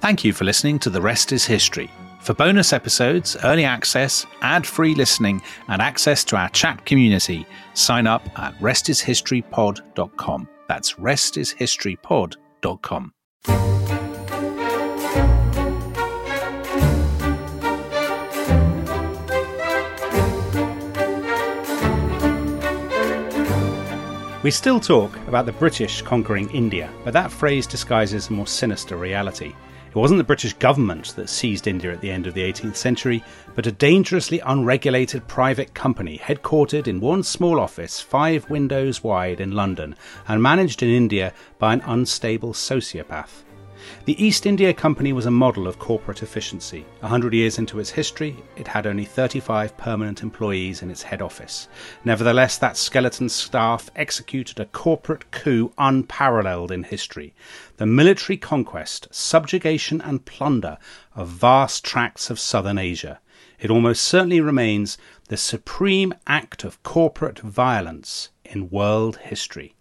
Thank you for listening to The Rest is History. For bonus episodes, early access, ad-free listening, and access to our chat community, sign up at restishistorypod.com. That's restishistorypod.com. We still talk about the British conquering India, but that phrase disguises a more sinister reality. It wasn't the British government that seized India at the end of the 18th century, but a dangerously unregulated private company headquartered in one small office 5 windows wide in London and managed in India by an unstable sociopath. The East India Company was a model of corporate efficiency. 100 years into its history, it had only 35 permanent employees in its head office. Nevertheless, that skeleton staff executed a corporate coup unparalleled in history. The military conquest, subjugation and plunder of vast tracts of southern Asia. It almost certainly remains the supreme act of corporate violence in world history.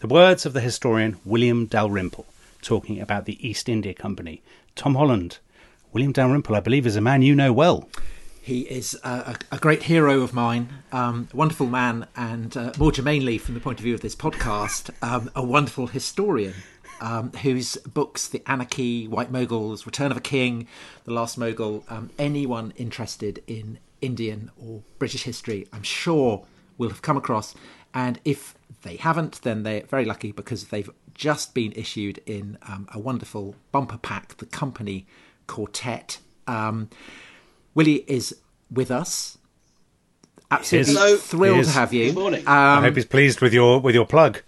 The words of the historian William Dalrymple, talking about the East India Company. Tom Holland, William Dalrymple, I believe, is a man you know well. He is a great hero of mine, a wonderful man, and more germanely from the point of view of this podcast, a wonderful historian whose books, The Anarchy, White Mughals, Return of a King, The Last Mughal, anyone interested in Indian or British history, I'm sure will have come across. And if they haven't, then they're very lucky, because they've just been issued in a wonderful bumper pack, the Company Quartet. Willie is with us. Absolutely thrilled to have you. Good morning. I hope he's pleased with your plug.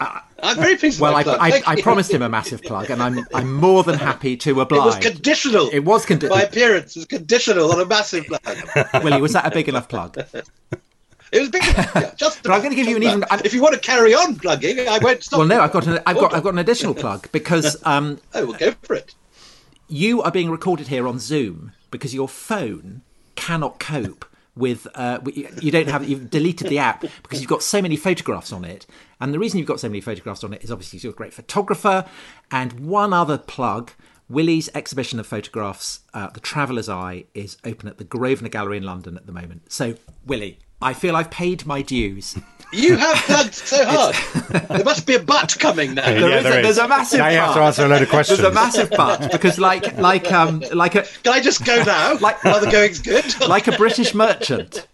I'm very pleased with my plug. I promised him a massive plug, and I'm more than happy to oblige. It was conditional. My appearance was conditional on a massive plug. Willie, was that a big enough plug? It was big. Yeah, just but I'm going to give you an even. If you want to carry on plugging, I won't stop. Well, no, I've got an additional plug because. Oh, well, go for it. You are being recorded here on Zoom because your phone cannot cope with. You've deleted the app because you've got so many photographs on it, and the reason you've got so many photographs on it is obviously you're a great photographer. And one other plug. Willie's exhibition of photographs, The Traveller's Eye, is open at the Grosvenor Gallery in London at the moment. So, Willie, I feel I've paid my dues. You have plugged so hard. There must be a but coming now. There's a massive but. Now you have to answer a load of questions. There's a massive but, because like a... Can I just go now? While the going's good? Like a British merchant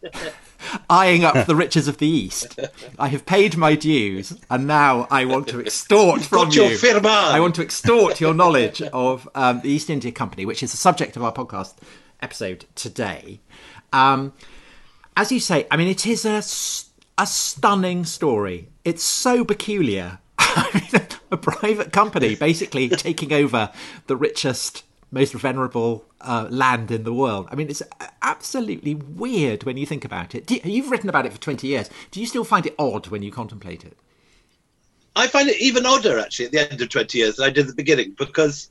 eyeing up the riches of the East. I have paid my dues, and now I want to extort from you. I want to extort your knowledge of the East India Company, which is the subject of our podcast episode today. As you say, I mean, it is a stunning story. It's so peculiar. I mean, a private company basically taking over the richest, most venerable land in the world. I mean, it's absolutely weird when you think about it. You've written about it for 20 years. Do you still find it odd when you contemplate it? I find it even odder, actually, at the end of 20 years than I did at the beginning, because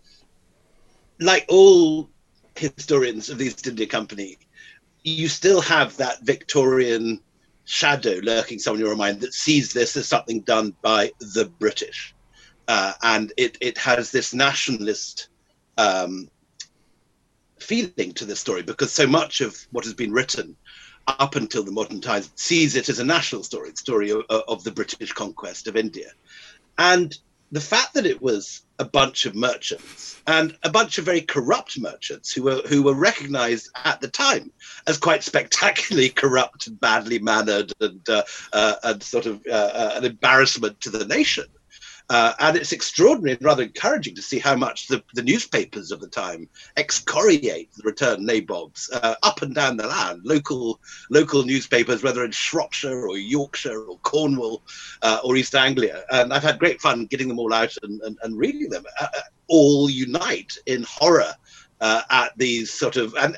like all historians of the East India Company, you still have that Victorian shadow lurking somewhere in your mind that sees this as something done by the British. And it has this nationalist feeling to this story, because so much of what has been written up until the modern times sees it as a national story, the story of the British conquest of India. And the fact that it was a bunch of merchants, and a bunch of very corrupt merchants who were recognised at the time as quite spectacularly corrupt and badly mannered and sort of an embarrassment to the nation. And it's extraordinary and rather encouraging to see how much the newspapers of the time excoriate the returned nabobs up and down the land. Local newspapers, whether in Shropshire or Yorkshire or Cornwall or East Anglia. And I've had great fun getting them all out and reading them. All unite in horror at these sort of... And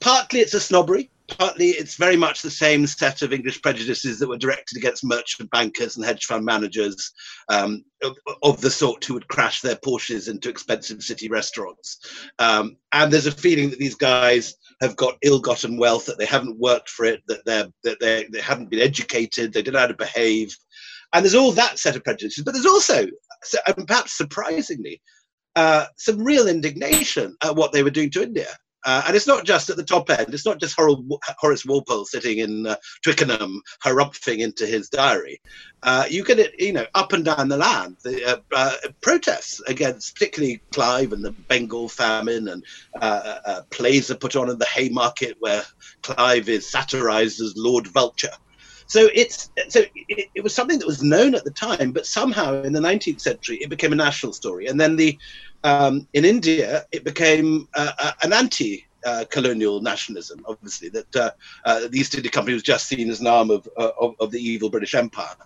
partly it's a snobbery. Partly it's very much the same set of English prejudices that were directed against merchant bankers and hedge fund managers of the sort who would crash their Porsches into expensive city restaurants. And there's a feeling that these guys have got ill-gotten wealth, that they haven't worked for it, that they haven't been educated, they don't know how to behave. And there's all that set of prejudices. But there's also, and perhaps surprisingly, some real indignation at what they were doing to India. And it's not just at the top end. It's not just Horace Walpole sitting in Twickenham, harrumping into his diary. You get it, you know, up and down the land, the protests against particularly Clive and the Bengal famine, and plays are put on in the Haymarket where Clive is satirized as Lord Vulture. So it was something that was known at the time, but somehow in the 19th century it became a national story, and then in India it became an anti-colonial nationalism. Obviously, that the East India Company was just seen as an arm of the evil British Empire,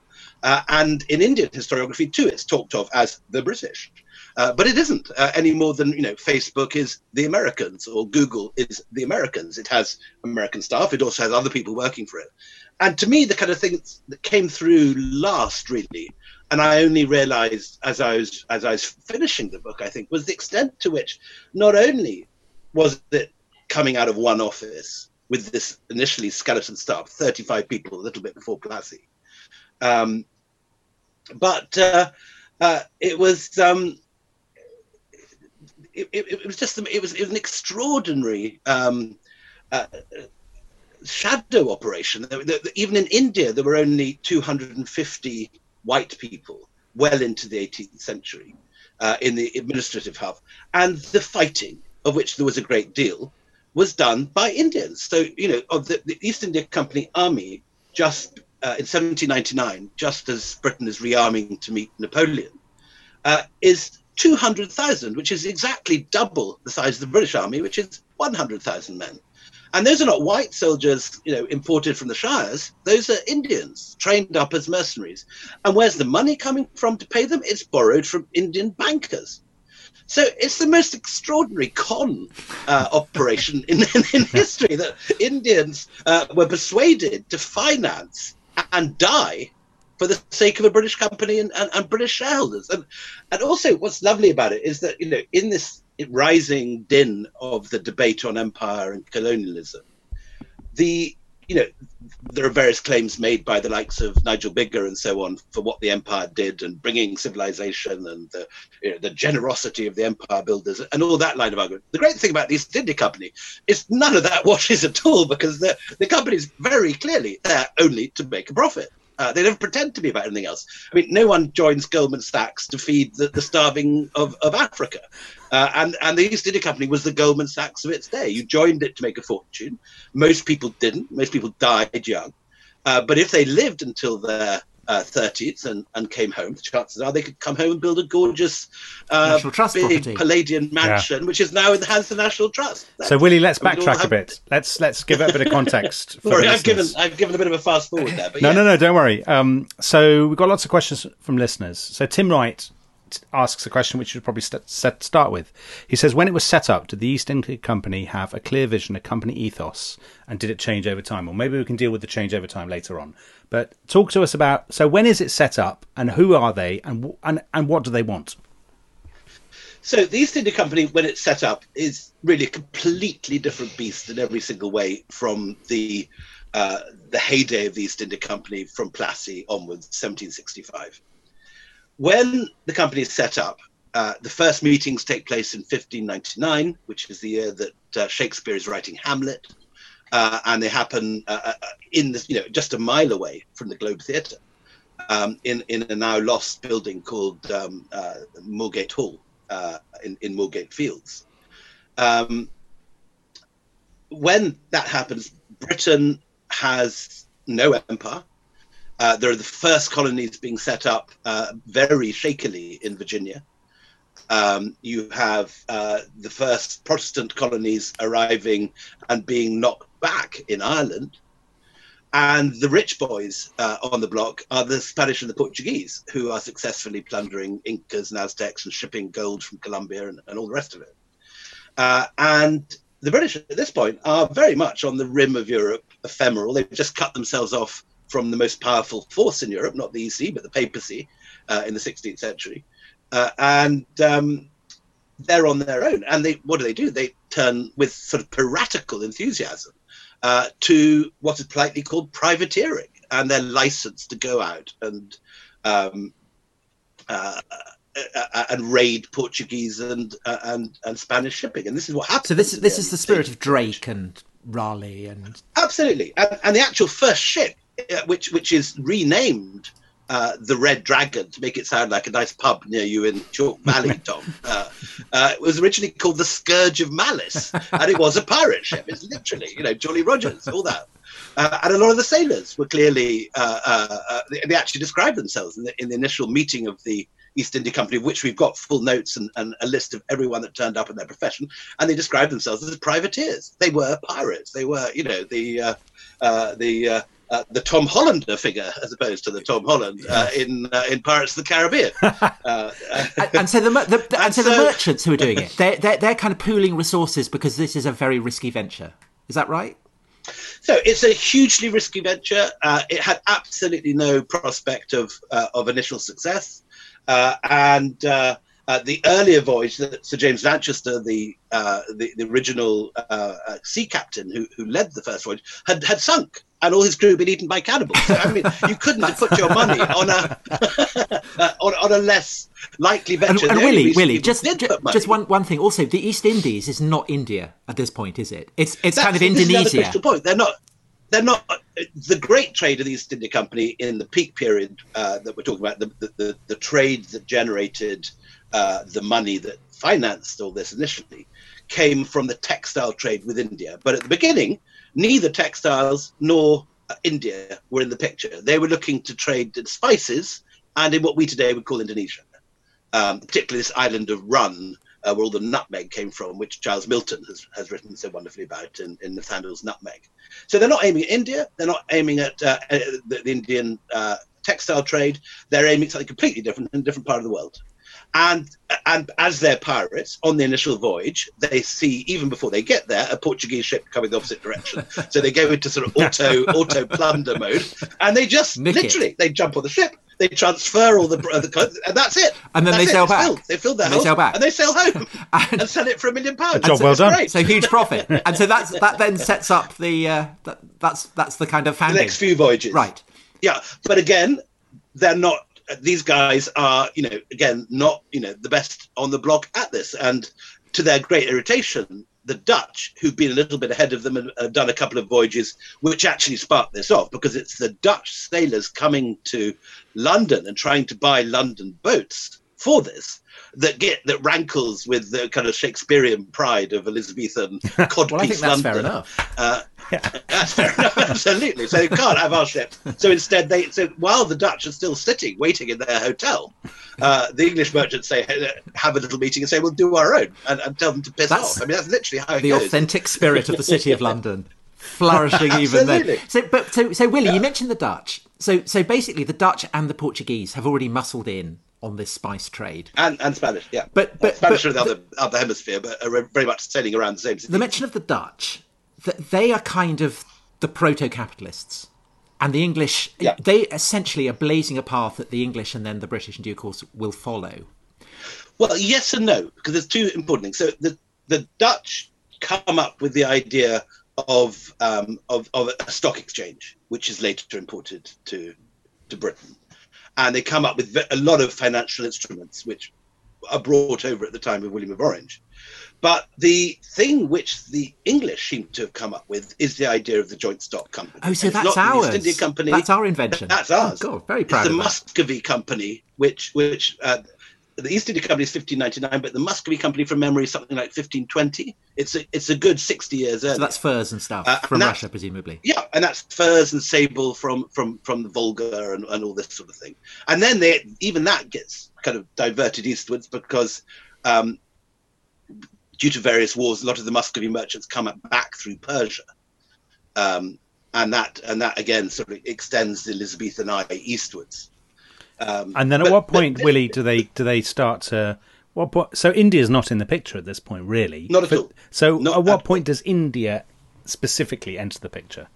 and in Indian historiography too, it's talked of as the British, but it isn't any more than, you know, Facebook is the Americans or Google is the Americans. It has American staff. It also has other people working for it. And to me, the kind of things that came through last, really, and I only realized as I was finishing the book, I think, was the extent to which not only was it coming out of one office with this initially skeleton staff, 35 people, a little bit before Plassey, it was it was just it was an extraordinary shadow operation. Even in India, there were only 250 white people well into the 18th century in the administrative hub, and the fighting, of which there was a great deal, was done by Indians. So, you know, of the East India Company army, just in 1799, just as Britain is rearming to meet Napoleon, is 200,000, which is exactly double the size of the British army, which is 100,000 men. And those are not white soldiers, you know, imported from the shires. Those are Indians trained up as mercenaries. And where's the money coming from to pay them? It's borrowed from Indian bankers. So it's the most extraordinary con operation in history, that Indians were persuaded to finance and die for the sake of a British company and British shareholders. And also what's lovely about it is that, you know, in this rising din of the debate on empire and colonialism, there are various claims made by the likes of Nigel Biggar and so on for what the empire did and bringing civilization and the generosity of the empire builders and all that line of argument. The great thing about the East India Company is none of that washes at all, because the company is very clearly there only to make a profit. They don't pretend to be about anything else. I mean, no one joins Goldman Sachs to feed the starving of Africa. And the East India Company was the Goldman Sachs of its day. You joined it to make a fortune. Most people didn't. Most people died young. But if they lived until their 30s and came home, the chances are they could come home and build a gorgeous National Trust big Palladian mansion, which is now in the hands of the National Trust. So, Willie, let's backtrack a bit. Let's give it a bit of context. For sorry, I've given a bit of a fast forward there. But no, don't worry. So we've got lots of questions from listeners. So Tim Wright asks a question which you should probably start with. He says, when it was set up, did the East India Company have a clear vision, a company ethos, and did it change over time? Or maybe we can deal with the change over time later on. But talk to us about, so when is it set up and who are they and what do they want? So the East India Company, when it's set up, is really a completely different beast in every single way from the heyday of the East India Company from Plassey onwards, 1765. When the company is set up, the first meetings take place in 1599, which is the year that Shakespeare is writing Hamlet, and they happen just a mile away from the Globe Theatre, in a now lost building called Moorgate Hall in Moorgate Fields. When that happens, Britain has no empire. There are the first colonies being set up very shakily in Virginia. You have the first Protestant colonies arriving and being knocked back in Ireland. And the rich boys on the block are the Spanish and the Portuguese, who are successfully plundering Incas and Aztecs and shipping gold from Colombia and all the rest of it. And the British at this point are very much on the rim of Europe, ephemeral. They've just cut themselves off from the most powerful force in Europe, not the EC, but the papacy in the 16th century. And they're on their own. And what do? They turn with sort of piratical enthusiasm to what is politely called privateering. And they're licensed to go out and and raid Portuguese and Spanish shipping, and this is what happened. So this is the spirit of Drake and Raleigh, and absolutely, and the actual first ship, which is renamed the Red Dragon to make it sound like a nice pub near you in Chalk Valley, Tom. It was originally called the Scourge of Malice, and it was a pirate ship. It's literally, you know, Jolly Rogers, all that. And a lot of the sailors were clearly, they actually described themselves in the initial meeting of the East India Company, of which we've got full notes and a list of everyone that turned up in their profession. And they described themselves as privateers. They were pirates. They were, you know, the Tom Hollander figure, as opposed to the Tom Holland in Pirates of the Caribbean. And so the merchants who are doing it, they're kind of pooling resources because this is a very risky venture. Is that right? So it's a hugely risky venture. It had absolutely no prospect of initial success. The earlier voyage that Sir James Lanchester, the original sea captain who led the first voyage, had sunk, and all his crew had been eaten by cannibals. So, I mean, you couldn't have put your money on a on a less likely venture. And Willie, just one thing. Also, the East Indies is not India at this point, is it? It's kind of Indonesia. That's the crucial point. They're not the great trade of the East India Company in the peak period that we're talking about. The trade that generated the money that financed all this initially came from the textile trade with India. But at the beginning, neither textiles nor India were in the picture. They were looking to trade in spices and in what we today would call Indonesia, particularly this island of Run, where all the nutmeg came from, which Charles Milton has written so wonderfully about in Nathaniel's Nutmeg. So they're not aiming at India. They're not aiming at the Indian textile trade. They're aiming at something completely different in a different part of the world. And as they're pirates on the initial voyage, they see, even before they get there, a Portuguese ship coming the opposite direction. So they go into sort of auto plunder mode, and they just they jump on the ship. They transfer all the clothes, and that's it. And then they sail back. They fill their house, and they sail home and sell it for £1 million. Job well done. Great. So huge profit. And so that then sets up the that's the kind of founding. The next few voyages, right? Yeah, but again, they're not. These guys are, you know, again, not, you know, the best on the block at this. And to their great irritation, the Dutch, who've been a little bit ahead of them and done a couple of voyages, which actually sparked this off, because it's the Dutch sailors coming to London and trying to buy London boats for this that rankles with the kind of Shakespearean pride of Elizabethan codpiece. Well, I think that's London. Fair enough. Yeah. That's fair enough, absolutely. So they can't have our ship. So instead, while the Dutch are still sitting, waiting in their hotel, the English merchants say, have a little meeting and say, we'll do our own, and tell them to piss off. I mean, that's literally how it goes. The authentic spirit of the city of London, flourishing even then. So Willie, you mentioned the Dutch. So basically, the Dutch and the Portuguese have already muscled in on this spice trade. And Spanish, yeah. But Spanish are the other hemisphere, but are very much sailing around the same city. The mention of the Dutch... They are kind of the proto-capitalists, and the English, they essentially are blazing a path that the English and then the British in due course will follow. Well, yes and no, because there's two important things. So the Dutch come up with the idea of a stock exchange, which is later imported to Britain. And they come up with a lot of financial instruments, which are brought over at the time of William of Orange. But the thing which the English seem to have come up with is the idea of the joint stock company. Oh, so that's ours. East India Company. That's our invention. That's ours. Oh, God, very proud of that. It's the Muscovy Company, which the East India Company is 1599, but the Muscovy Company, from memory, is something like 1520. It's a good 60 years earlier. So that's furs and stuff from Russia, presumably. Yeah, and that's furs and sable from the Volga and all this sort of thing. And then even that gets kind of diverted eastwards because... due to various wars, a lot of the Muscovy merchants come back through Persia, and that again sort of extends the Elizabethan eye eastwards. Willie, do they start to? What point? So India's not in the picture at this point, really. Not at all. So at what point does India specifically enter the picture?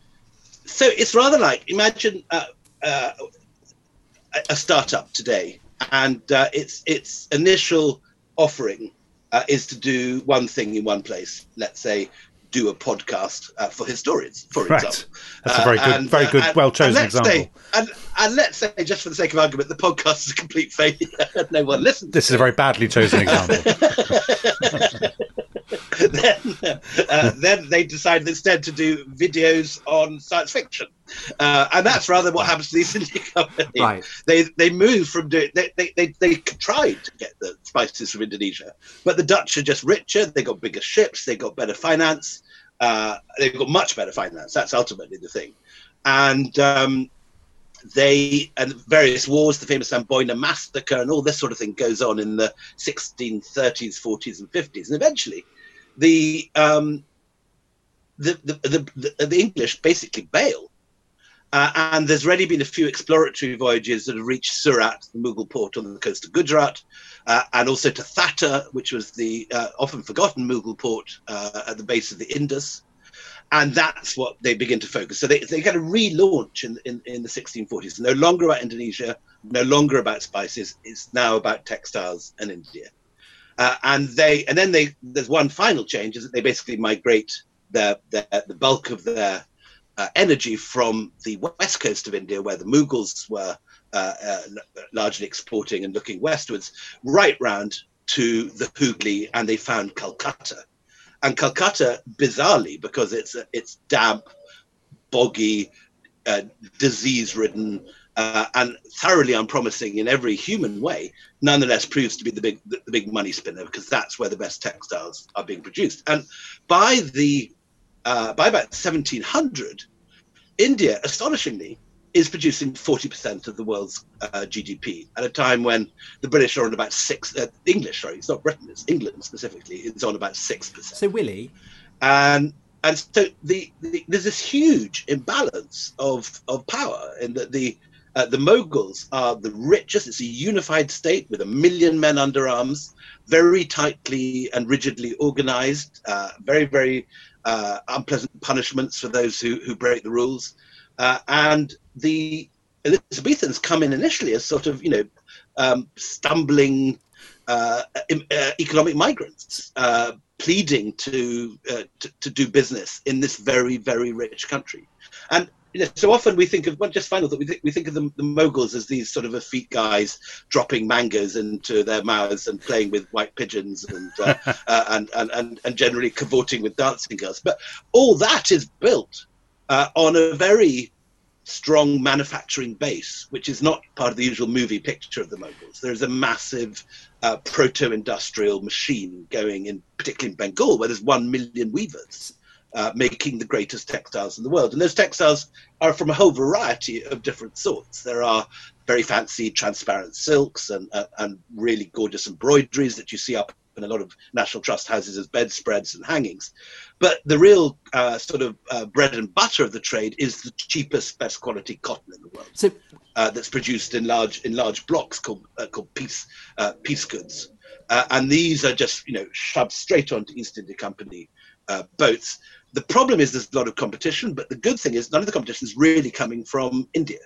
So it's rather like imagine a startup today, and its initial offering. Is to do one thing in one place, let's say do a podcast for historians, for example. That's a very good, well-chosen example. Let's say, just for the sake of argument, the podcast is a complete failure and no one listens. This is a very badly chosen example. Then they decided instead to do videos on science fiction, and that's rather what happens to the East India Company. Right. They move from doing they tried to get the spices from Indonesia, but the Dutch are just richer. They got bigger ships. They got better finance. They've got much better finance. That's ultimately the thing, and. And various wars, the famous Amboyna massacre and all this sort of thing goes on in the 1630s, 40s and 50s. And eventually the English basically bail. And there's already been a few exploratory voyages that have reached Surat, the Mughal port on the coast of Gujarat, and also to Thatta, which was the often forgotten Mughal port at the base of the Indus. And that's what they begin to focus. So they kind of relaunch in the 1640s. No longer about Indonesia, no longer about spices. It's now about textiles and India. And then there's one final change is that they basically migrate the bulk of their energy from the west coast of India, where the Mughals were largely exporting and looking westwards, right round to the Hooghly, and they found Calcutta. And Calcutta, bizarrely, because it's damp, boggy, disease-ridden, and thoroughly unpromising in every human way, nonetheless proves to be the big money spinner, because that's where the best textiles are being produced. And by about 1700, India, astonishingly, is producing 40% of the world's GDP at a time when the British are on about it's not Britain, it's England specifically, it's on about 6%. So Willie, and so there's this huge imbalance of power in that the Mughals are the richest. It's a unified state with 1 million men under arms, very tightly and rigidly organized, very, very unpleasant punishments for those who break the rules. And the Elizabethans come in initially as sort of, stumbling economic migrants, pleading to do business in this very, very rich country. And so often we think of, we think of the Mughals as these sort of effete guys dropping mangoes into their mouths and playing with white pigeons and generally cavorting with dancing girls. But all that is built on a very strong manufacturing base, which is not part of the usual movie picture of the Mughals. There is a massive proto-industrial machine going in, particularly in Bengal, where there's 1 million weavers making the greatest textiles in the world. And those textiles are from a whole variety of different sorts. There are very fancy transparent silks and really gorgeous embroideries that you see up in a lot of National Trust houses as bedspreads and hangings. But the real bread and butter of the trade is the cheapest, best quality cotton in the world, that's produced in large blocks called piece goods. And these are just shoved straight onto East India Company boats. The problem is there's a lot of competition, but the good thing is none of the competition is really coming from India.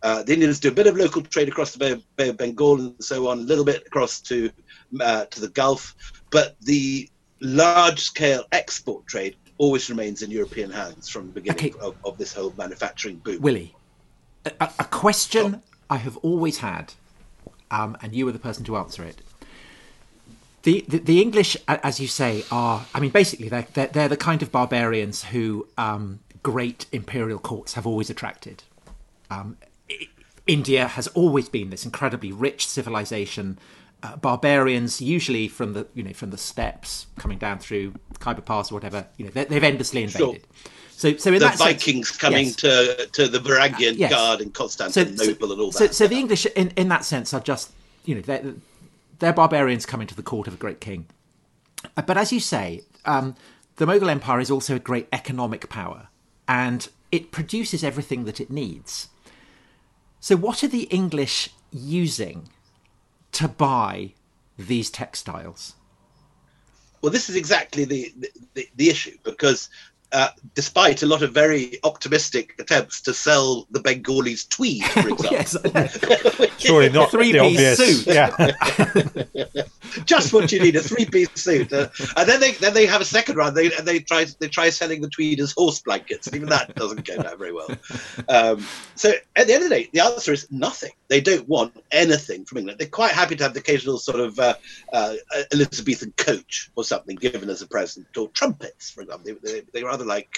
The Indians do a bit of local trade across the Bay of Bengal and so on, a little bit across to the Gulf, but the large-scale export trade always remains in European hands from the beginning of this whole manufacturing boom. Willie, a question I have always had, and you were the person to answer it. The English, as you say, are, basically they're the kind of barbarians who great imperial courts have always attracted. India has always been this incredibly rich civilization. Barbarians, usually from the steppes, coming down through Khyber Pass or whatever, they've endlessly invaded. Sure. So in the that Vikings sense, coming to the Varangian Guard and Constantinople and all that. So the English, in that sense, are just they're barbarians coming to the court of a great king. But as you say, the Mughal Empire is also a great economic power, and it produces everything that it needs. So what are the English using to buy these textiles? Well, this is exactly the issue, because despite a lot of very optimistic attempts to sell the Bengalis tweed, for example. Surely not the obvious. Suit. Yeah. Just what you need, a three-piece suit. And then they have a second round. They try selling the tweed as horse blankets. And even that doesn't go down very well. So at the end of the day, the answer is nothing. They don't want anything from England. They're quite happy to have the occasional sort of Elizabethan coach or something given as a present, or trumpets, for example. They rather like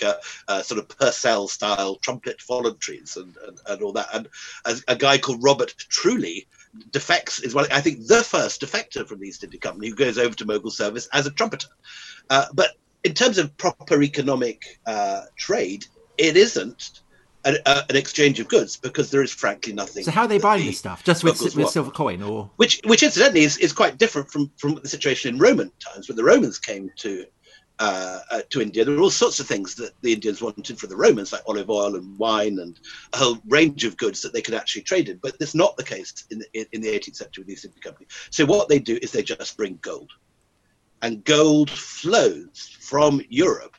sort of Purcell-style trumpet voluntaries and all that. And as a guy called Robert Truly defects, is, well, I think the first defector from the East India Company, who goes over to Mughal service as a trumpeter. But in terms of proper economic trade, it isn't an exchange of goods, because there is frankly nothing. So how are they buying this stuff? Just with silver coin, or which incidentally is quite different from the situation in Roman times, when the Romans came to India. There were all sorts of things that the Indians wanted for the Romans, like olive oil and wine and a whole range of goods that they could actually trade in. But that's not the case in the 18th century with the East India Company. So what they do is they just bring gold. And gold flows from Europe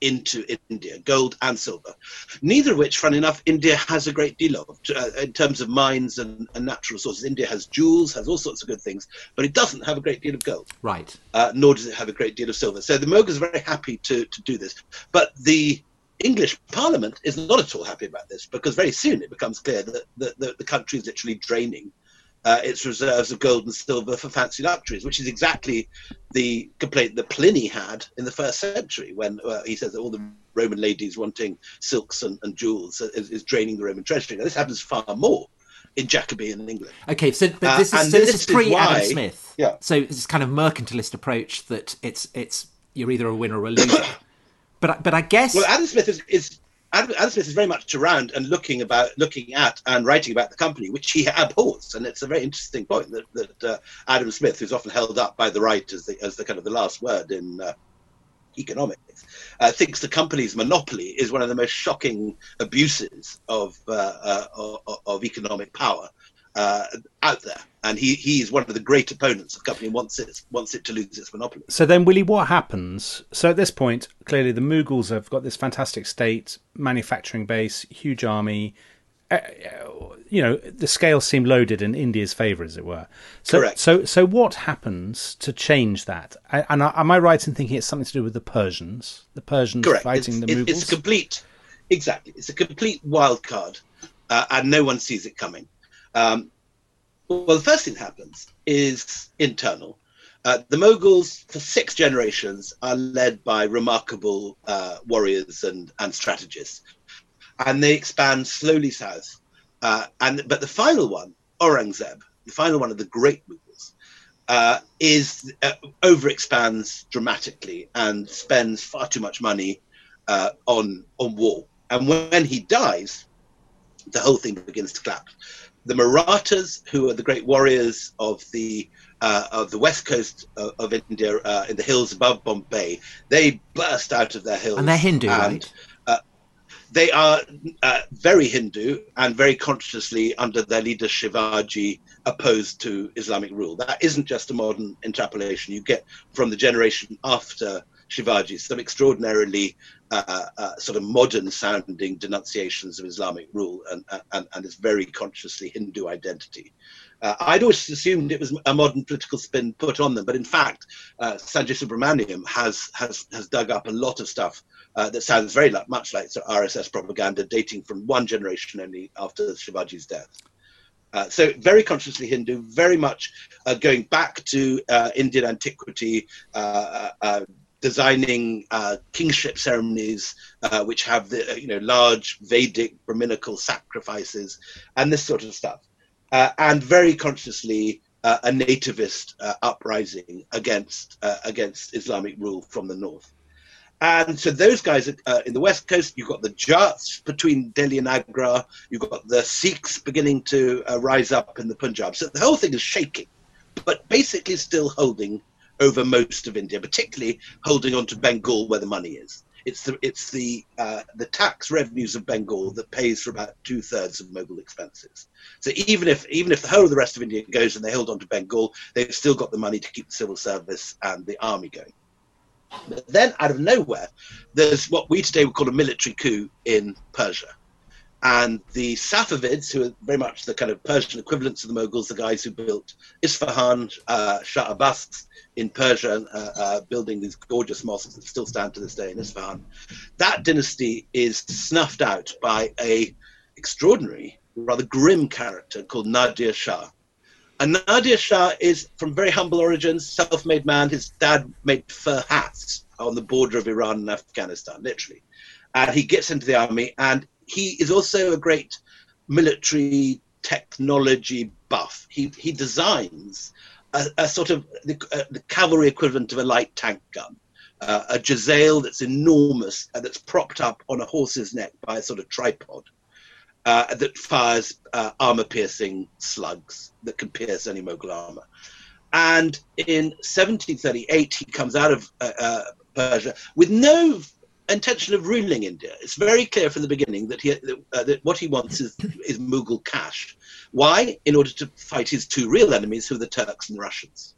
into India, gold and silver. Neither of which, funny enough, India has a great deal of in terms of mines and natural resources. India has jewels, has all sorts of good things, but it doesn't have a great deal of gold. Right. Nor does it have a great deal of silver. So the Mughals are very happy to do this. But the English Parliament is not at all happy about this, because very soon it becomes clear that the country is literally draining its reserves of gold and silver for fancy luxuries, which is exactly the complaint that Pliny had in the first century, when he says that all the Roman ladies wanting silks and jewels is draining the Roman treasury. Now, this happens far more in Jacobean England. Okay, so but this is pre-Adam Smith. Yeah. So this kind of mercantilist approach that it's you're either a winner or a loser. but I guess, well, Adam Smith is Adam Smith is very much around and looking at and writing about the company, which he abhors. And it's a very interesting point that Adam Smith, who's often held up by the right as the kind of the last word in economics, thinks the company's monopoly is one of the most shocking abuses of economic power out there. And he is one of the great opponents of company, and wants it to lose its monopoly. So then, Willie, what happens? So at this point, clearly the Mughals have got this fantastic state, manufacturing base, huge army. You know, the scales seem loaded in India's favour, as it were. So, correct. So what happens to change that? And am I right in thinking it's something to do with the Persians? The Persians correct. Fighting the Mughals? It's complete. Exactly. It's a complete wild card, and no one sees it coming. Well, the first thing that happens is internal. The Mughals, for 6 generations, are led by remarkable warriors and strategists, and they expand slowly south. But the final one, Aurangzeb, the final one of the great Mughals, overexpands dramatically and spends far too much money on war. And when he dies, the whole thing begins to collapse. The Marathas, who are the great warriors of the west coast of India, in the hills above Bombay, they burst out of their hills. And they're Hindu, right? They are very Hindu, and very consciously, under their leader Shivaji, opposed to Islamic rule. That isn't just a modern interpolation. You get from the generation after Shivaji some extraordinarily sort of modern-sounding denunciations of Islamic rule and its very consciously Hindu identity. I'd always assumed it was a modern political spin put on them, but in fact, Sanjay Subramaniam has dug up a lot of stuff that sounds very much like sort of RSS propaganda, dating from one generation only after Shivaji's death. So very consciously Hindu, very much going back to Indian antiquity, designing kingship ceremonies which have the large Vedic Brahminical sacrifices and this sort of stuff, and very consciously a nativist uprising against Islamic rule from the north. And so those guys in the west coast, you've got the Jats between Delhi and Agra, you've got the Sikhs beginning to rise up in the Punjab. So the whole thing is shaking, but basically still holding over most of India, particularly holding on to Bengal, where the money is. It's the tax revenues of Bengal that pays for about 2/3 of Mughal expenses. So even if the whole of the rest of India goes and they hold on to Bengal, they've still got the money to keep the civil service and the army going. But then, out of nowhere, there's what we today would call a military coup in Persia. And the Safavids, who are very much the kind of Persian equivalents of the Mughals, the guys who built Isfahan, Shah Abbas in Persia, building these gorgeous mosques that still stand to this day in Isfahan, that dynasty is snuffed out by a extraordinary, rather grim character called Nadir Shah. And Nadir Shah is from very humble origins, self-made man. His dad made fur hats on the border of Iran and Afghanistan, literally. And he gets into the army, and he is also a great military technology buff. He designs a sort of the cavalry equivalent of a light tank gun, a giselle that's enormous and that's propped up on a horse's neck by a sort of tripod that fires armor-piercing slugs that can pierce any Mughal armor. And in 1738, he comes out of Persia with no intention of ruling India. It's very clear from the beginning that that what he wants is Mughal cash. Why? In order to fight his two real enemies, who are the Turks and Russians.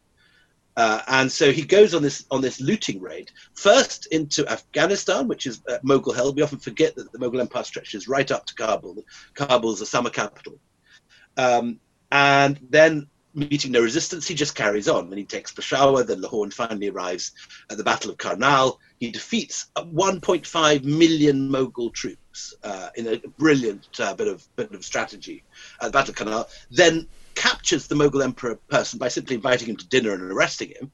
And so he goes on this looting raid, first into Afghanistan, which is Mughal held. We often forget that the Mughal Empire stretches right up to Kabul. Kabul's the summer capital. And then, meeting no resistance, he just carries on, and he takes Peshawar, then Lahore, and finally arrives at the Battle of Karnal. He defeats 1.5 million Mughal troops in a brilliant bit of strategy at the Battle of Karnal, then captures the Mughal Emperor Person by simply inviting him to dinner and arresting him,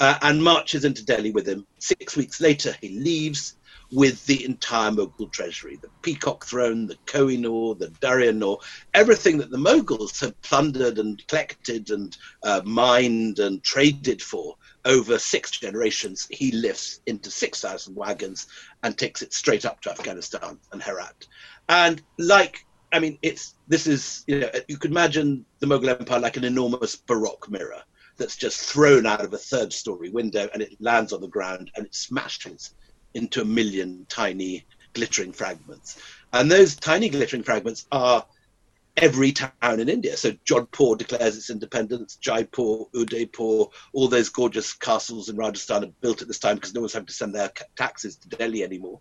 and marches into Delhi with him. 6 weeks later, he leaves with the entire Mughal treasury, the peacock throne, the Kohinoor, the Daryanur, everything that the Mughals had plundered and collected and mined and traded for over 6 generations. He lifts into 6,000 wagons and takes it straight up to Afghanistan and Herat. And you could imagine the Mughal Empire like an enormous Baroque mirror that's just thrown out of a third-story window, and it lands on the ground and it smashes into a million tiny glittering fragments. And those tiny glittering fragments are every town in India. So Jodhpur declares its independence, Jaipur, Udaipur, all those gorgeous castles in Rajasthan are built at this time because no one's having to send their taxes to Delhi anymore.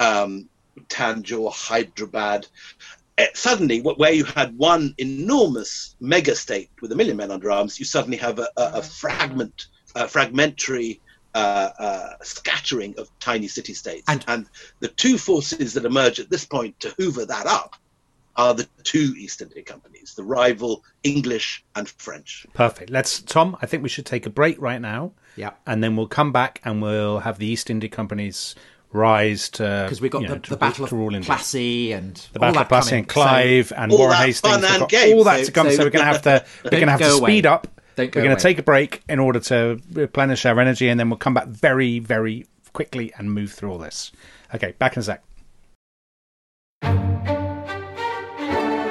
Tanjore, Hyderabad. Suddenly, where you had one enormous mega state with a million men under arms, you suddenly have a fragmentary scattering of tiny city-states. And the two forces that emerge at this point to hoover that up are the two East India Companies, the rival English and French. Perfect. Tom, I think we should take a break right now. Yeah. And then we'll come back and we'll have the East India Companies rise to, because we've got the Battle of Plassey and the Battle of Plassey and Clive, so, and Warren Hastings, all that to come. So we're going to have to speed up. We're going to take a break in order to replenish our energy, and then we'll come back very, very quickly and move through all this. Okay, back in a sec.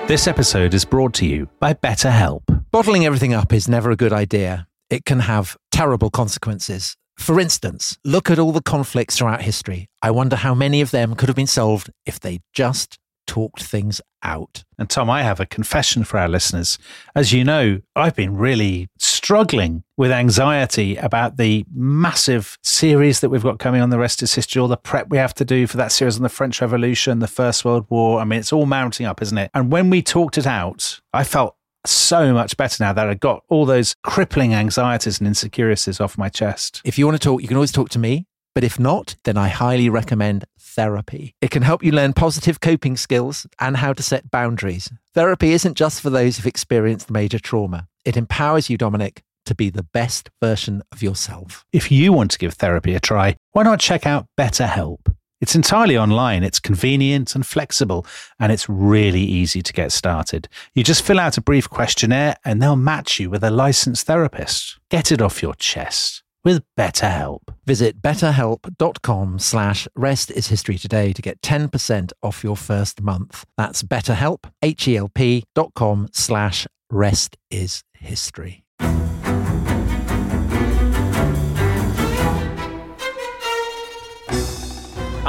This episode is brought to you by BetterHelp. Bottling everything up is never a good idea. It can have terrible consequences. For instance, look at all the conflicts throughout history. I wonder how many of them could have been solved if they just talked things out. And Tom, I have a confession for our listeners. As you know, I've been really struggling with anxiety about the massive series that we've got coming on The Rest is History, all the prep we have to do for that series on the French Revolution, the First World War. I mean, it's all mounting up, isn't it? And when we talked it out, I felt so much better now that I got all those crippling anxieties and insecurities off my chest. If you want to talk, you can always talk to me. But if not, then I highly recommend therapy. It can help you learn positive coping skills and how to set boundaries. Therapy isn't just for those who've experienced major trauma. It empowers you, Dominic, to be the best version of yourself. If you want to give therapy a try, why not check out BetterHelp? It's entirely online, it's convenient and flexible, and it's really easy to get started. You just fill out a brief questionnaire and they'll match you with a licensed therapist. Get it off your chest with BetterHelp. Visit betterhelp.com/restishistory today to get 10% off your first month. That's betterhelp, betterhelp.com/restishistory.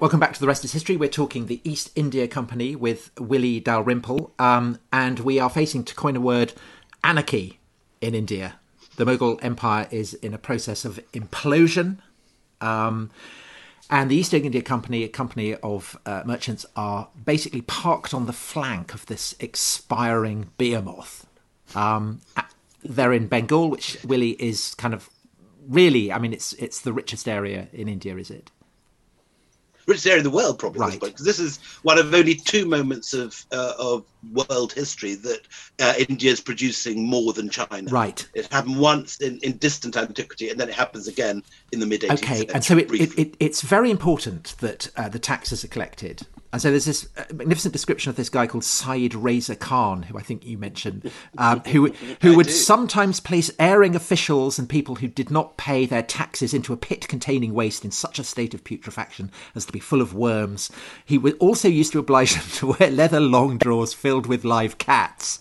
Welcome back to The Rest is History. We're talking the East India Company with Willie Dalrymple. And we are facing, to coin a word, anarchy in India. The Mughal Empire is in a process of implosion. And the East India Company, a company of merchants, are basically parked on the flank of this expiring behemoth. They're in Bengal, which Willie is kind of really, I mean, it's the richest area in India, is it? Richest area in the world, probably. Right. Because this is one of only 2 moments of world history that India is producing more than China. Right. It happened once in distant antiquity, and then it happens again in the mid-18th century. Okay, and so it's very important that the taxes are collected. And so there's this magnificent description of this guy called Syed Reza Khan, who I think you mentioned, who would sometimes place erring officials and people who did not pay their taxes into a pit containing waste in such a state of putrefaction as to be full of worms. He would also used to oblige them to wear leather long drawers filled with live cats.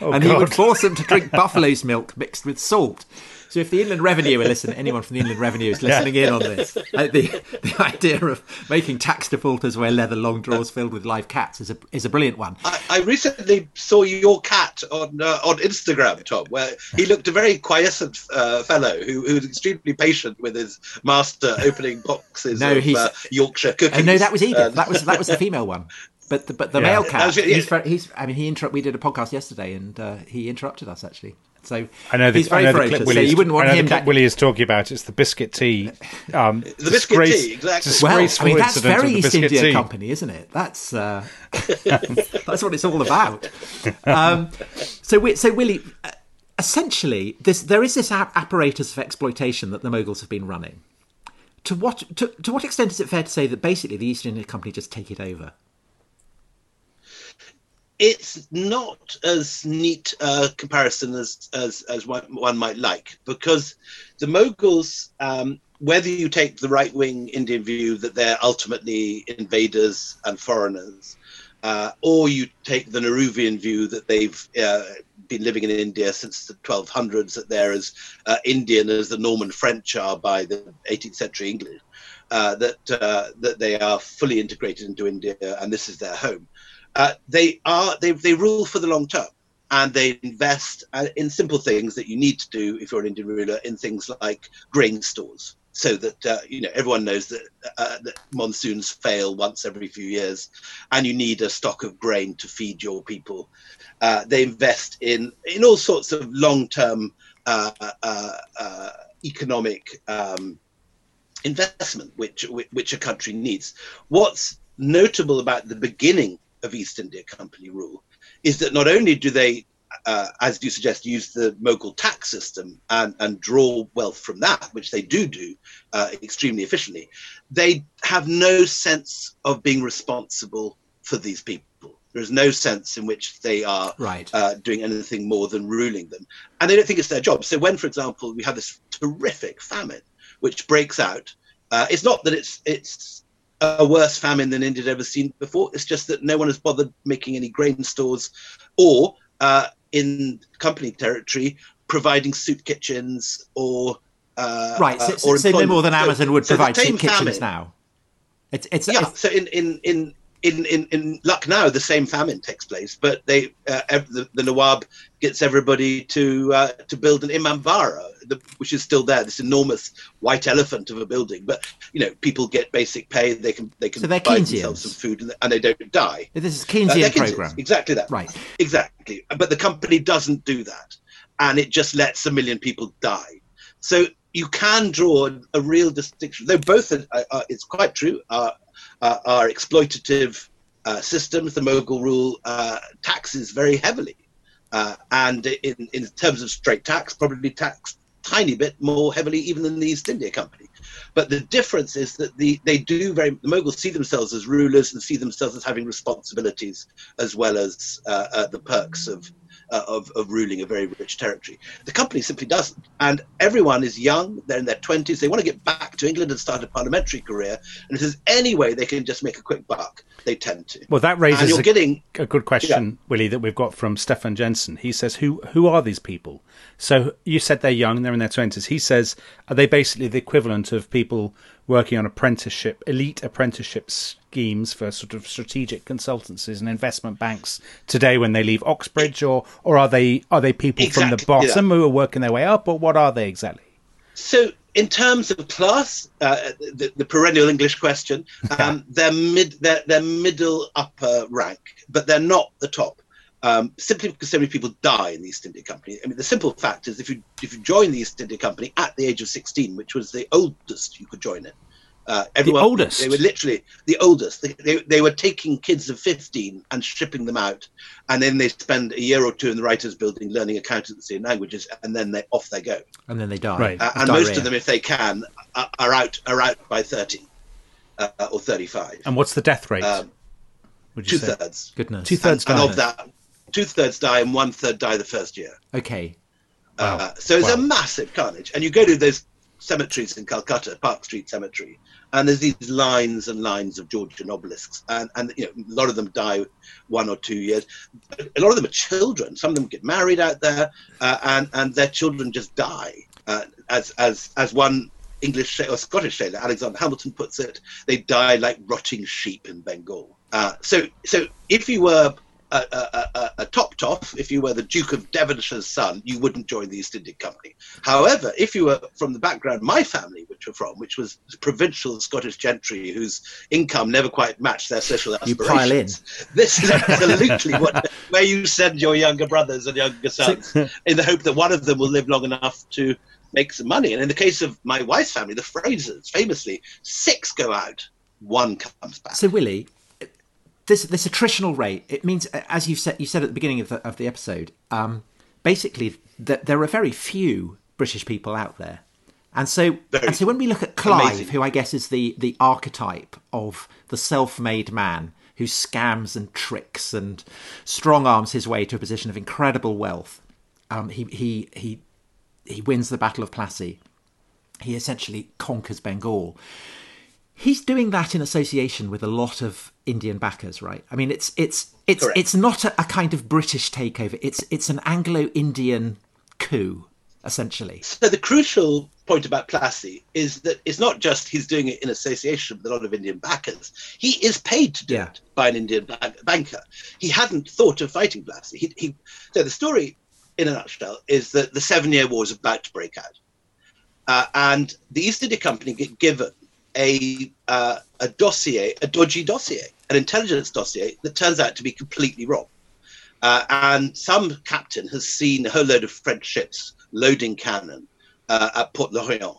Oh, and God. He would force them to drink buffalo's milk mixed with salt. So if the Inland Revenue are listening, anyone from the Inland Revenue is listening in on this, the idea of making tax defaulters wear leather long drawers filled with live cats is a brilliant one. I recently saw your cat on Instagram, Tom, where he looked a very quiescent fellow who was extremely patient with his master opening boxes of Yorkshire cookies. Oh, no, that was Edith. That was the female one. But the male cat, we did a podcast yesterday and he interrupted us, actually. So I know he's very ferocious, so you wouldn't want him. The clip Willie is talking about, it's the biscuit tea. The biscuit tea, exactly. Well, I mean, that's very East India Company, isn't it? That's that's what it's all about. So Willie, essentially, there is this apparatus of exploitation that the Mughals have been running. To what extent is it fair to say that basically the East India Company just take it over? It's not as neat a comparison as one might like, because the Mughals, whether you take the right-wing Indian view that they're ultimately invaders and foreigners, or you take the Nehruvian view that they've been living in India since the 1200s, that they're as Indian as the Norman French are by the 18th century England, that they are fully integrated into India and this is their home. They rule for the long term, and they invest in simple things that you need to do if you're an Indian ruler, in things like grain stores, so that everyone knows that monsoons fail once every few years, and you need a stock of grain to feed your people. They invest in all sorts of long term economic investment which a country needs. What's notable about the beginning of East India Company rule is that not only do they, as you suggest, use the Mughal tax system and draw wealth from that, which they do extremely efficiently, they have no sense of being responsible for these people. There is no sense in which they are doing anything more than ruling them. And they don't think it's their job. So when, for example, we have this terrific famine, which breaks out, it's not that it's a worse famine than India's ever seen before. It's just that no one has bothered making any grain stores or in company territory, providing soup kitchens or so no more than Amazon would provide soup kitchens now. So in Lucknow, the same famine takes place, but they the Nawab gets everybody to build an Imambara, which is still there, this enormous white elephant of a building. But people get basic pay; they can buy themselves some food, and they don't die. This is Keynesian program, exactly that, right? Exactly. But the company doesn't do that, and it just lets 1 million people die. So you can draw a real distinction, though both are, it's quite true. Are exploitative systems. The Mughal rule taxes very heavily, and in terms of straight tax, probably taxed tiny bit more heavily even than the East India Company. But the difference is that the Mughals see themselves as rulers and see themselves as having responsibilities as well as the perks of ruling a very rich territory. The company simply doesn't, and everyone is young, they're in their 20s, they want to get back to England and start a parliamentary career, and if there's any way they can just make a quick buck, they tend to. Well, that raises a good question, yeah. Willie, that we've got from Stefan Jensen. He says, who are these people? So you said they're young, they're in their 20s. He says, are they basically the equivalent of people working on elite apprenticeship schemes for sort of strategic consultancies and investment banks today when they leave Oxbridge, or are they people from the bottom who are working their way up, or what are they exactly? So in terms of class, the perennial English question, they're middle upper rank, but they're not the top. Simply because so many people die in the East India Company. I mean, the simple fact is if you join the East India Company at the age of 16, which was the oldest you could join it. The oldest? They were literally the oldest. They were taking kids of 15 and shipping them out, and then they spend a year or two in the writers' building learning accountancy and languages, and then they go. And then they die. Right. And diarrhea. Most of them, if they can, are out by 30 or 35. And what's the death rate? Two-thirds. Goodness. Two-thirds die. And of that... Two-thirds die and one-third die the first year. Okay. Wow. So it's a massive carnage. And you go to those cemeteries in Calcutta, Park Street Cemetery, and there's these lines and lines of Georgian obelisks. And a lot of them die 1 or 2 years. A lot of them are children. Some of them get married out there, and their children just die. As one English or Scottish sailor, Alexander Hamilton, puts it, they die like rotting sheep in Bengal. So if you were... a top, if you were the Duke of Devonshire's son, you wouldn't join the East India Company. However, if you were from the background my family which was provincial Scottish gentry whose income never quite matched their social aspirations, this is absolutely where you send your younger brothers and younger sons in the hope that one of them will live long enough to make some money. And in the case of my wife's family, the Frasers, famously, 6 go out, 1 comes back. So Willie, This attritional rate, it means, as you said at the beginning of the episode, basically that there are very few British people out there, and so when we look at Clive, amazing, who I guess is the archetype of the self-made man who scams and tricks and strong arms his way to a position of incredible wealth, he wins the Battle of Plassey, he essentially conquers Bengal. He's doing that in association with a lot of Indian backers, right? I mean, it's correct. It's not a kind of British takeover. It's an Anglo-Indian coup, essentially. So the crucial point about Plassey is that it's not just he's doing it in association with a lot of Indian backers. He is paid to do it by an Indian banker. He hadn't thought of fighting Plassey. So the story, in a nutshell, is that the Seven-Year War is about to break out, and the East India Company get given a dodgy dossier, an intelligence dossier that turns out to be completely wrong. And some captain has seen a whole load of French ships loading cannon at Port Lorient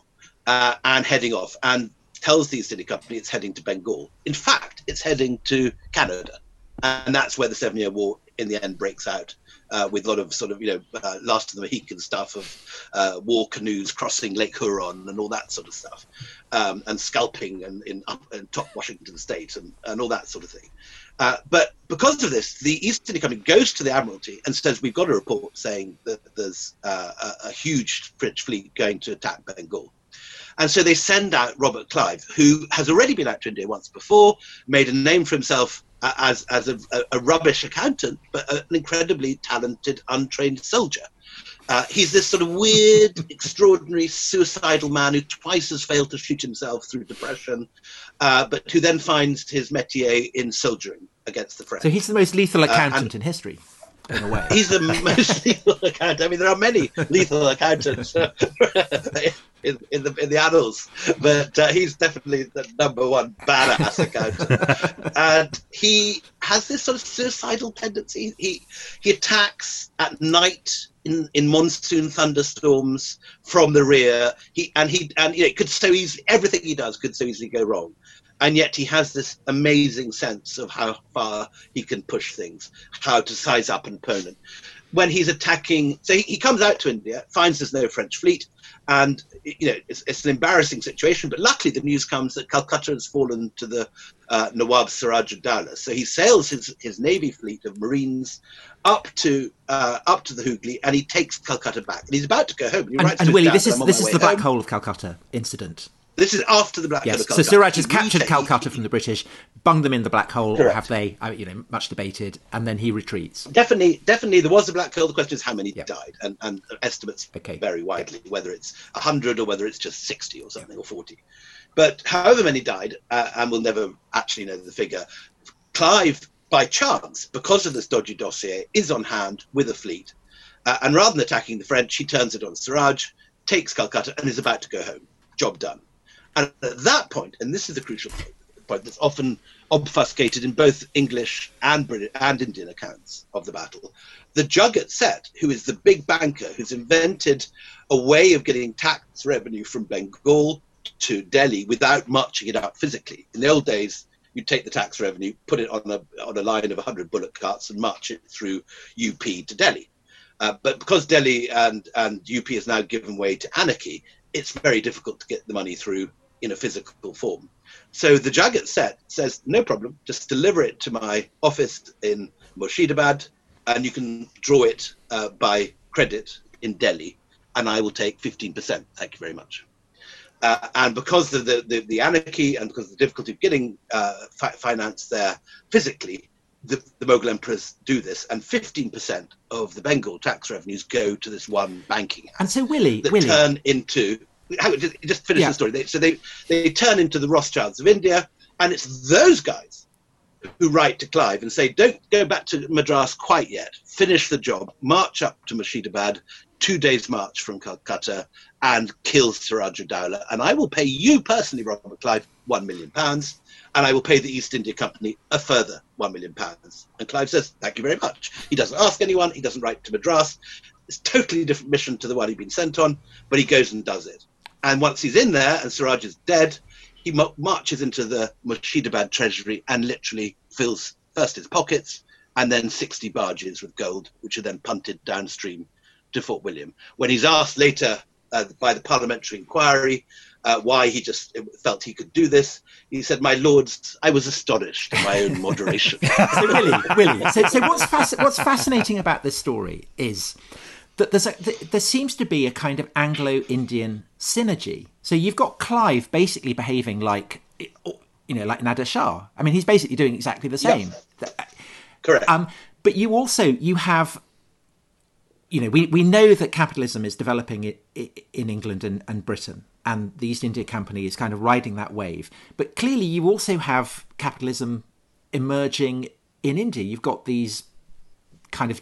and heading off, and tells the East India Company it's heading to Bengal. In fact, it's heading to Canada, and that's where the Seven-Year War in the end breaks out, with a lot of sort of, Last of the Mohican stuff of war canoes crossing Lake Huron and all that sort of stuff, and scalping and in top Washington state and all that sort of thing. But because of this, the East India Company goes to the Admiralty and says, we've got a report saying that there's a huge French fleet going to attack Bengal. And so they send out Robert Clive, who has already been out to India once before, made a name for himself as a rubbish accountant, but an incredibly talented, untrained soldier. He's this sort of weird, extraordinary, suicidal man who twice has failed to shoot himself through depression, but who then finds his métier in soldiering against the French. So he's the most lethal accountant in history, in a way. He's the most lethal accountant. I mean, there are many lethal accountants in the annals, but he's definitely the number one badass accountant. And he has this sort of suicidal tendency. He attacks at night in monsoon thunderstorms from the rear. It could so easily, everything he does could so easily go wrong, and yet he has this amazing sense of how far he can push things, how to size up an opponent. When he's attacking, so he comes out to India, finds there's no French fleet, and it's an embarrassing situation. But luckily, the news comes that Calcutta has fallen to the Nawab Siraj ud-Daulah. So he sails his navy fleet of marines up to the Hooghly, and he takes Calcutta back. And he's about to go home. And Willie, this is the Black Hole of Calcutta incident. This is after the Black Hole of Calcutta. So Siraj has captured Calcutta from the British, bunged them in the Black Hole, correct. Or have they, much debated, and then he retreats. Definitely, there was a Black Hole. The question is how many died, and estimates vary widely, whether it's 100 or whether it's just 60 or something, or 40. But however many died, and we'll never actually know the figure, Clive, by chance, because of this dodgy dossier, is on hand with a fleet. And rather than attacking the French, he turns it on Siraj, takes Calcutta, and is about to go home. Job done. And at that point, and this is the crucial point that's often obfuscated in both English and British and Indian accounts of the battle, the Jagat Seth, who is the big banker who's invented a way of getting tax revenue from Bengal to Delhi without marching it out physically. In the old days, you'd take the tax revenue, put it on a line of 100 bullock carts and march it through UP to Delhi. But because Delhi and UP has now given way to anarchy, it's very difficult to get the money through in a physical form. So the Jagat Seth says, no problem, just deliver it to my office in Murshidabad and you can draw it by credit in Delhi and I will take 15%, thank you very much. And because of the anarchy and because of the difficulty of getting finance there physically, the Mughal emperors do this, and 15% of the Bengal tax revenues go to this one banking house. And so Willie turn into... Just finish the story. So they turn into the Rothschilds of India, and it's those guys who write to Clive and say, don't go back to Madras quite yet. Finish the job. March up to Murshidabad, 2 days' march from Calcutta, and kill Siraj ud-Daulah. And I will pay you personally, Robert Clive, £1 million. And I will pay the East India Company a further £1 million. And Clive says, thank you very much. He doesn't ask anyone. He doesn't write to Madras. It's a totally different mission to the one he'd been sent on, but he goes and does it. And once he's in there and Siraj is dead, he marches into the Murshidabad treasury and literally fills first his pockets and then 60 barges with gold, which are then punted downstream to Fort William. When he's asked later by the parliamentary inquiry, why he just felt he could do this, he said, my lords, I was astonished at my own moderation. So Willie. So what's fascinating about this story is that there seems to be a kind of Anglo-Indian synergy. So you've got Clive basically behaving like Nadir Shah. I mean, he's basically doing exactly the same. Yes. Correct. But you have... We know that capitalism is developing in England and Britain, and the East India Company is kind of riding that wave. But clearly you also have capitalism emerging in India. You've got these kind of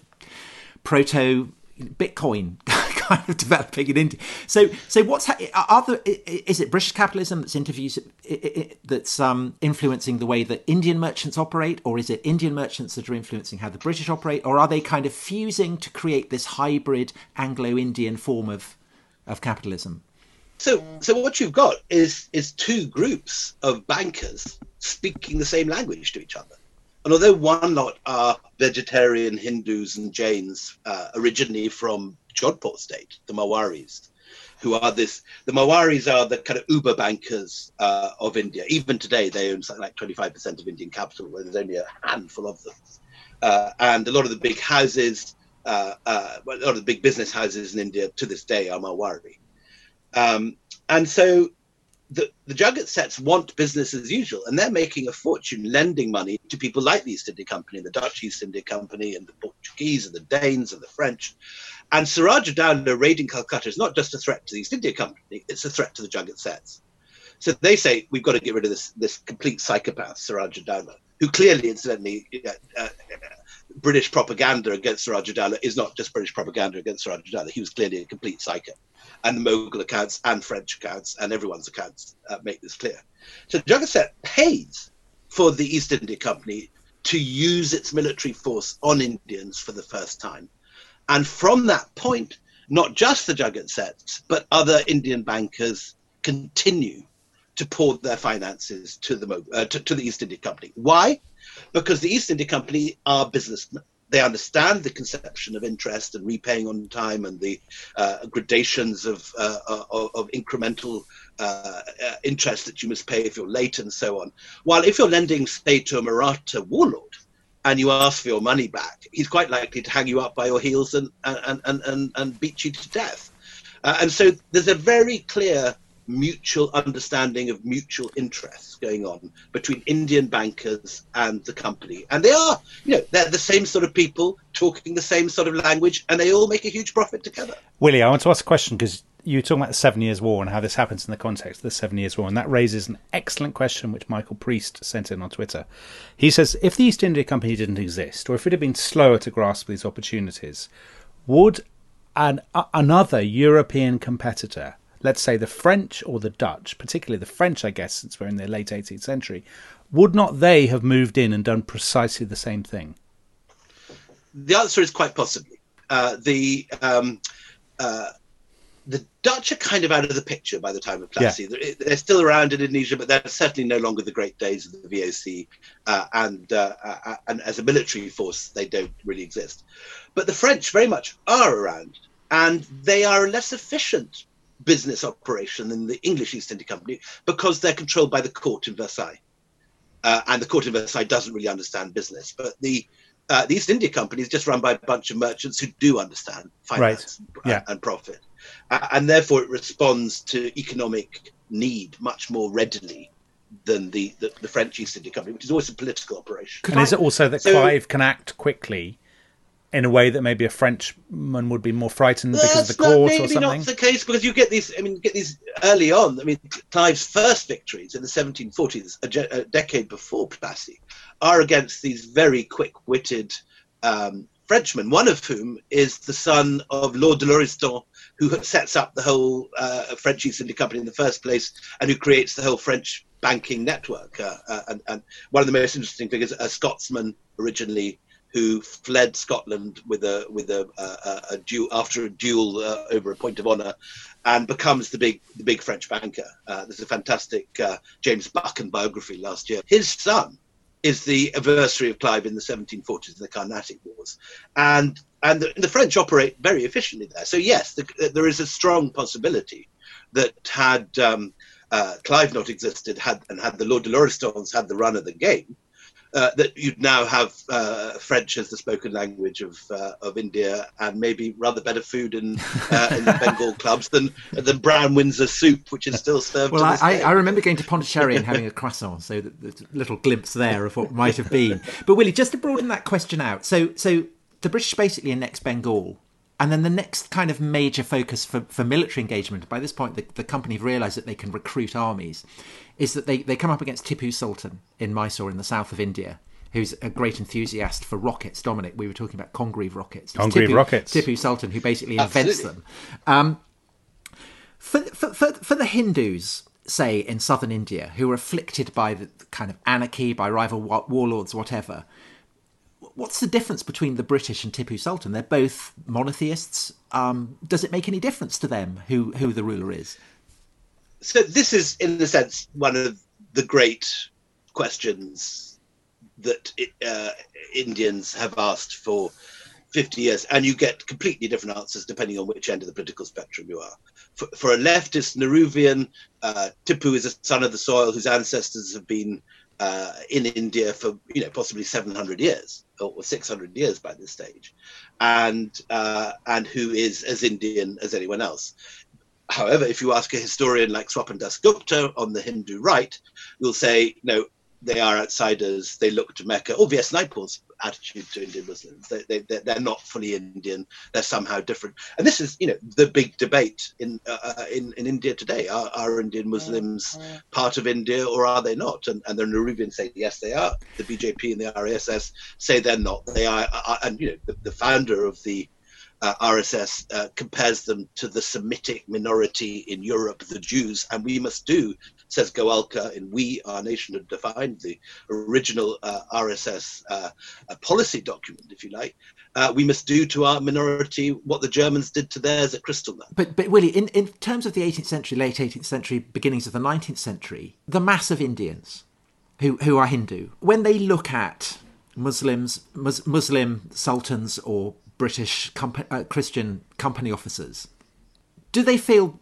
proto-Bitcoin kind of developing in India. So is it British capitalism that's influencing the way that Indian merchants operate, or is it Indian merchants that are influencing how the British operate, or are they kind of fusing to create this hybrid Anglo-Indian form of capitalism? So what you've got is two groups of bankers speaking the same language to each other. And although one lot are vegetarian Hindus and Jains, originally from Jodhpur state, the Mawaris, the Mawaris are the kind of uber bankers of India. Even today, they own something like 25% of Indian capital, where there's only a handful of them. And a lot of the big houses, a lot of the big business houses in India to this day are Mawari. And so the Jagat Sets want business as usual, and they're making a fortune lending money to people like the East India Company, the Dutch East India Company, and the Portuguese, and the Danes, and the French. And Siraj ud-Daulah raiding Calcutta is not just a threat to the East India Company, it's a threat to the Jagat Sets. So they say, we've got to get rid of this complete psychopath, Siraj ud-Daulah, who clearly, incidentally, British propaganda against Siraj ud-Daulah is not just British propaganda against Siraj ud-Daulah. He was clearly a complete psycho. And the Mughal accounts and French accounts and everyone's accounts make this clear. So Jagat Seth pays for the East India Company to use its military force on Indians for the first time. And from that point, not just the Jagat Sets, but other Indian bankers continue to pour their finances to the East India Company. Why? Because the East India Company are businessmen. They understand the conception of interest and repaying on time and the gradations of incremental interest that you must pay if you're late and so on. While if you're lending, say, to a Maratha warlord and you ask for your money back, he's quite likely to hang you up by your heels and beat you to death. And so there's a very clear mutual understanding of mutual interests going on between Indian bankers and the company, and they are, you know, they're the same sort of people talking the same sort of language, and they all make a huge profit together. Willie, I want to ask a question, because you were talking about the 7 Years' War and how this happens in the context of the 7 Years' War, and that raises an excellent question which Michael Priest sent in on Twitter. He says, if the East India Company didn't exist, or if it had been slower to grasp these opportunities, would another European competitor, let's say the French or the Dutch, particularly the French, I guess, since we're in the late 18th century, would not they have moved in and done precisely the same thing? The answer is quite possibly. The Dutch are kind of out of the picture by the time of Plassey. Yeah. They're still around in Indonesia, but they're certainly no longer the great days of the VOC. And as a military force, they don't really exist. But the French very much are around, and they are less efficient business operation than the English East India Company because they're controlled by the court in Versailles, and the court in Versailles doesn't really understand business. But the East India Company is just run by a bunch of merchants who do understand finance, right. Yeah. And profit, and therefore it responds to economic need much more readily than the French East India Company, which is always a political operation. And is it also that Clive can act quickly in a way that maybe a Frenchman would be more frightened because of the court or something? That's maybe not the case, because you get these. I mean, you get these early on. I mean, Clive's first victories in the 1740s, a decade before Plassey, are against these very quick-witted Frenchmen. One of whom is the son of Lord de Lauriston, who sets up the whole French East India Company in the first place, and who creates the whole French banking network. And one of the most interesting figures, a Scotsman originally, who fled Scotland after a duel over a point of honour, and becomes the big French banker. There's a fantastic James Buchan biography last year. His son is the adversary of Clive in the 1740s, the Carnatic Wars, and the French operate very efficiently there. So yes, there is a strong possibility that had Clive not existed, had the Lord de Lauristons had the run of the game, that you'd now have French as the spoken language of India, and maybe rather better food in the Bengal clubs than brown Windsor soup, which is still served. Well, I remember going to Pondicherry and having a croissant, so the little glimpse there of what might have been. But Willie, just to broaden that question out, so the British basically annex Bengal, and then the next kind of major focus for military engagement, by this point the company have realised that they can recruit armies, is that they come up against Tipu Sultan in Mysore in the south of India, who's a great enthusiast for rockets. Dominic, we were talking about Congreve rockets. Tipu Sultan, who basically invents them. For the Hindus, say, in southern India, who are afflicted by the kind of anarchy, by rival warlords, whatever, what's the difference between the British and Tipu Sultan? They're both monotheists. Does it make any difference to them who the ruler is? So this is, in a sense, one of the great questions that Indians have asked for 50 years, and you get completely different answers depending on which end of the political spectrum you are. For a leftist Nehruvian, Tipu is a son of the soil whose ancestors have been in India for, you know, possibly 700 years or 600 years by this stage, and who is as Indian as anyone else. However, if you ask a historian like Swapan Das Gupta on the Hindu right, you'll say, no, they are outsiders, they look to Mecca, or V.S. Naipaul's attitude to Indian Muslims. They're not fully Indian, they're somehow different. And this is, you know, the big debate in India today. Are Indian Muslims part of India, or are they not? And the Nehruvians say, yes, they are. The BJP and the RSS say they're not. They are and, you know, the founder of the RSS compares them to the Semitic minority in Europe, the Jews, and we must do, says Goalka, in We, Our Nation Had Defined, the original RSS policy document, if you like, we must do to our minority what the Germans did to theirs at Kristallnacht. But Willie, in terms of the 18th century, late 18th century, beginnings of the 19th century, the mass of Indians who are Hindu, when they look at Muslim sultans or British Christian company officers, do they feel,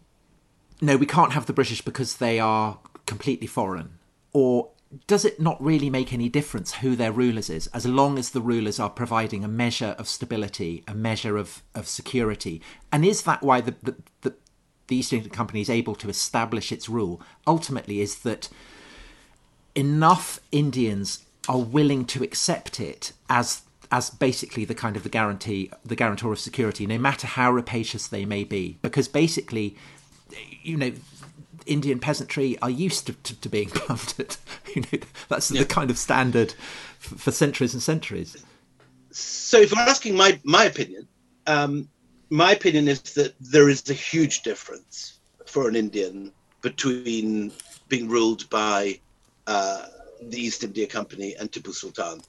no, we can't have the British because they are completely foreign? Or does it not really make any difference who their rulers is, as long as the rulers are providing a measure of stability, a measure of security? And is that why the East India Company is able to establish its rule? Ultimately, is that enough Indians are willing to accept it as basically the kind of the guarantor of security, no matter how rapacious they may be, because basically, you know, Indian peasantry are used to being plundered. You know, that's the kind of standard for centuries and centuries. So, if you're asking my opinion is that there is a huge difference for an Indian between being ruled by the East India Company and Tipu Sultan.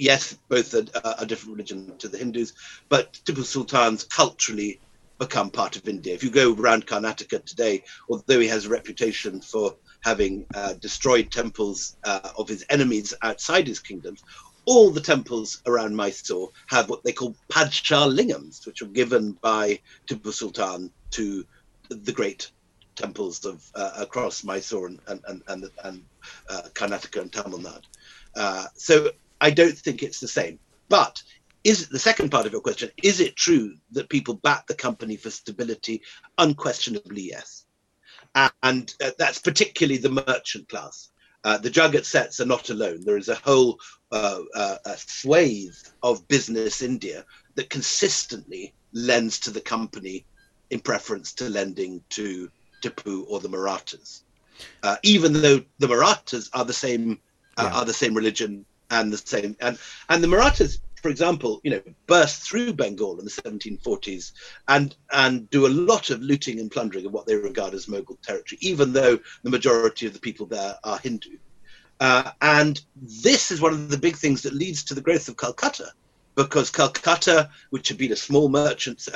Yes, both a different religion to the Hindus, but Tipu Sultan's culturally become part of India. If you go around Karnataka today, although he has a reputation for having destroyed temples of his enemies outside his kingdoms, all the temples around Mysore have what they call Padshah Lingams, which are given by Tipu Sultan to the great temples of across Mysore and Karnataka and Tamil Nadu. So I don't think it's the same. But is the second part of your question, is it true that people back the company for stability? Unquestionably, yes. And that's particularly the merchant class. The Jagat Sets are not alone. There is a whole a swathe of business India that consistently lends to the company in preference to lending to Tipu or the Marathas. Even though the Marathas are the same religion and the same, and the Marathas, for example, you know, burst through Bengal in the 1740s and do a lot of looting and plundering of what they regard as Mughal territory, even though the majority of the people there are Hindu. And this is one of the big things that leads to the growth of Calcutta, because Calcutta, which had been a small merchant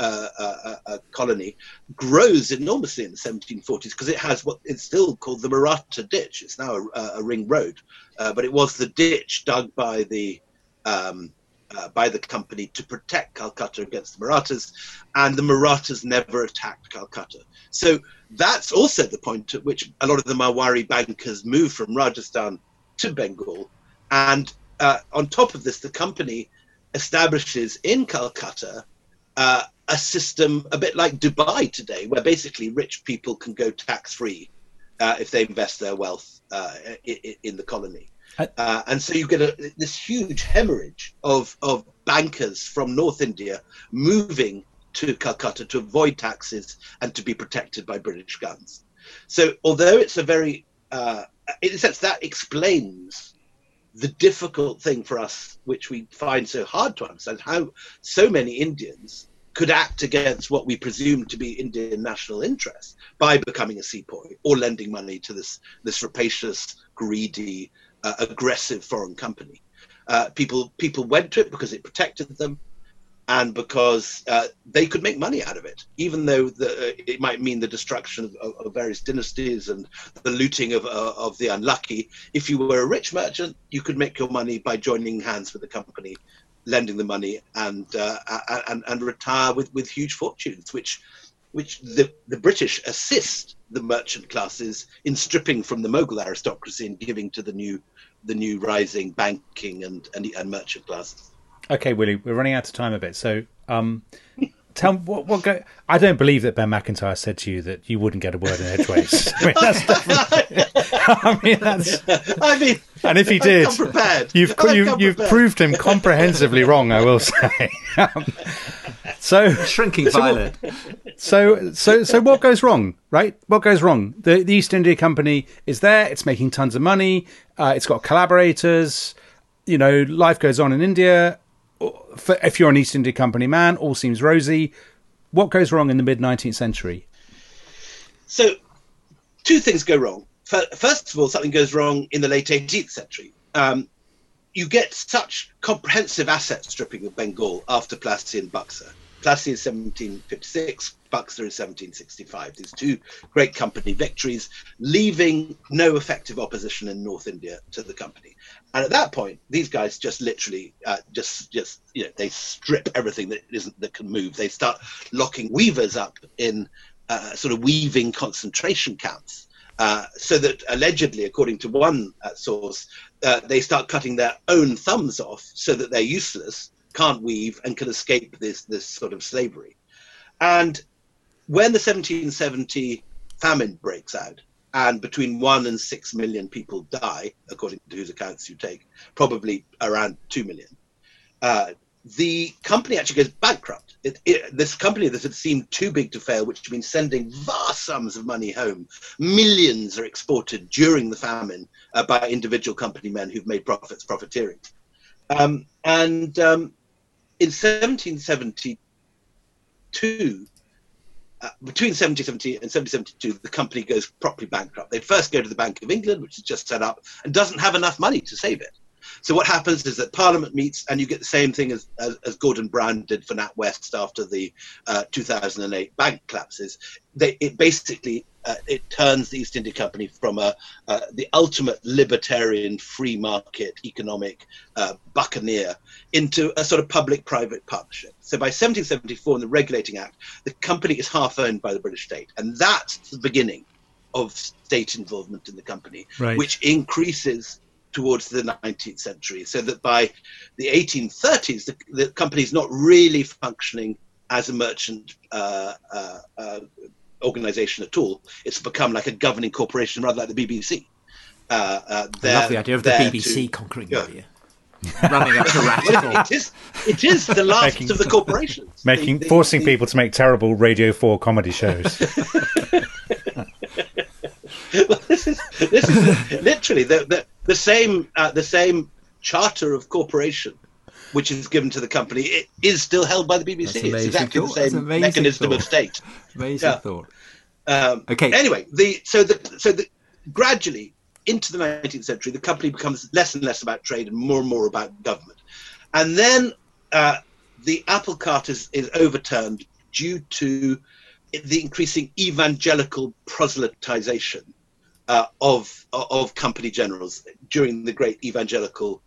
colony, grows enormously in the 1740s because it has what is still called the Maratha Ditch. It's now a ring road, but it was the ditch dug by the company to protect Calcutta against the Marathas, and the Marathas never attacked Calcutta. So that's also the point at which a lot of the Mawari bankers moved from Rajasthan to Bengal. And on top of this, the company establishes in Calcutta a system a bit like Dubai today, where basically rich people can go tax-free if they invest their wealth in the colony. And so you get this huge hemorrhage of bankers from North India moving to Calcutta to avoid taxes and to be protected by British guns. So although it's a very, in a sense, that explains the difficult thing for us, which we find so hard to understand, how so many Indians could act against what we presume to be Indian national interests by becoming a sepoy or lending money to this rapacious, greedy, aggressive foreign company. People went to it because it protected them. and because they could make money out of it, even though it might mean the destruction of various dynasties and the looting of the unlucky. If you were a rich merchant, you could make your money by joining hands with the company, lending the money, and retire with huge fortunes, which the British assist the merchant classes in stripping from the Mughal aristocracy and giving to the new rising banking and merchant classes. Okay, Willie, we're running out of time a bit. So, tell me what. I don't believe that Ben McIntyre said to you that you wouldn't get a word in edgeways. I mean, that's definitely. And if he did, you've proved him comprehensively wrong, I will say. Shrinking violet. So what goes wrong, right? What goes wrong? The East India Company is there. It's making tons of money. It's got collaborators. You know, life goes on in India. If you're an East India Company man, all seems rosy. What goes wrong in the mid-19th century? So, two things go wrong. First of all, something goes wrong in the late 18th century. You get such comprehensive asset stripping of Bengal after Plassey and Buxar. Plassey in 1756, Buxar in 1765. These two great company victories, leaving no effective opposition in North India to the company. And at that point, these guys just literally, they strip everything that can move. They start locking weavers up in sort of weaving concentration camps. So that allegedly, according to one source, they start cutting their own thumbs off so that they're useless, can't weave, and can escape this sort of slavery. And when the 1770 famine breaks out, and between 1 and 6 million people die, according to whose accounts you take, probably around 2 million, the company actually goes bankrupt. This company that had seemed too big to fail, which had been sending vast sums of money home, millions are exported during the famine by individual company men who've made profits profiteering. In 1772, between 1770 and 1772, the company goes properly bankrupt. They first go to the Bank of England, which is just set up, and doesn't have enough money to save it. So what happens is that Parliament meets, and you get the same thing as Gordon Brown did for NatWest after the 2008 bank collapses. It turns the East India Company from the ultimate libertarian, free market, economic buccaneer into a sort of public-private partnership. So by 1774, in the Regulating Act, the company is half-owned by the British state, and that's the beginning of state involvement in the company, right, which increases towards the 19th century, so that by the 1830s, the company's not really functioning as a merchant organisation at all. It's become like a governing corporation, rather like the BBC. I love the idea of the BBC conquering India. Running up to radical. It is the last of the corporations. Forcing people to make terrible Radio 4 comedy shows. Well, this is literally the same charter of corporation, which is given to the company, it is still held by the BBC. It's exactly thought. The same mechanism thought. Of state. Amazing thought. Okay. Anyway, gradually into the 19th century, the company becomes less and less about trade and more about government, and then the apple cart is overturned due to the increasing evangelical proselytization of company generals during the great evangelical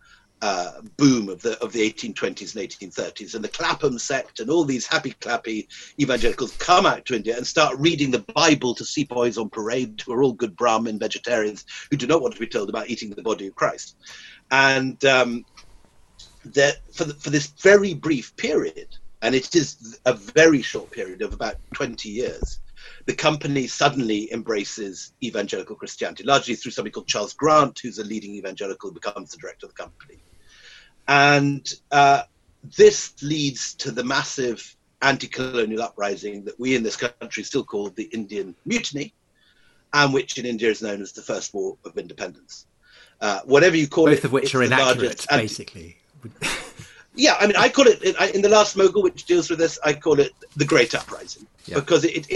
boom of the 1820s and 1830s, and the Clapham sect and all these happy clappy evangelicals come out to India and start reading the Bible to sepoys on parade who are all good Brahmin vegetarians who do not want to be told about eating the body of Christ. And for this very brief period, and it is a very short period of about 20 years, the company suddenly embraces evangelical Christianity, largely through somebody called Charles Grant, who's a leading evangelical, who becomes the director of the company. And this leads to the massive anti-colonial uprising that we in this country still call the Indian Mutiny, and which in India is known as the First War of Independence. Whatever you call it. Both of which are inaccurate, basically. Yeah, I mean, I call it, in The Last Mughal, which deals with this, I call it the Great Uprising, because it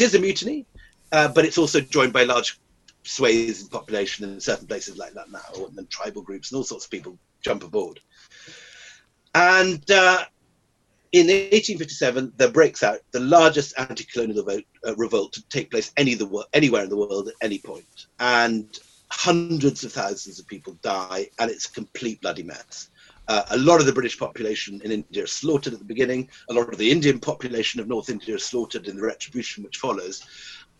is a mutiny, but it's also joined by large swathes in population in certain places like that now, and then tribal groups and all sorts of people jump aboard. And In 1857, there breaks out the largest anti-colonial revolt to take place anywhere in the world at any point. And hundreds of thousands of people die, and it's a complete bloody mess. A lot of the British population in India is slaughtered at the beginning. A lot of the Indian population of North India is slaughtered in the retribution which follows.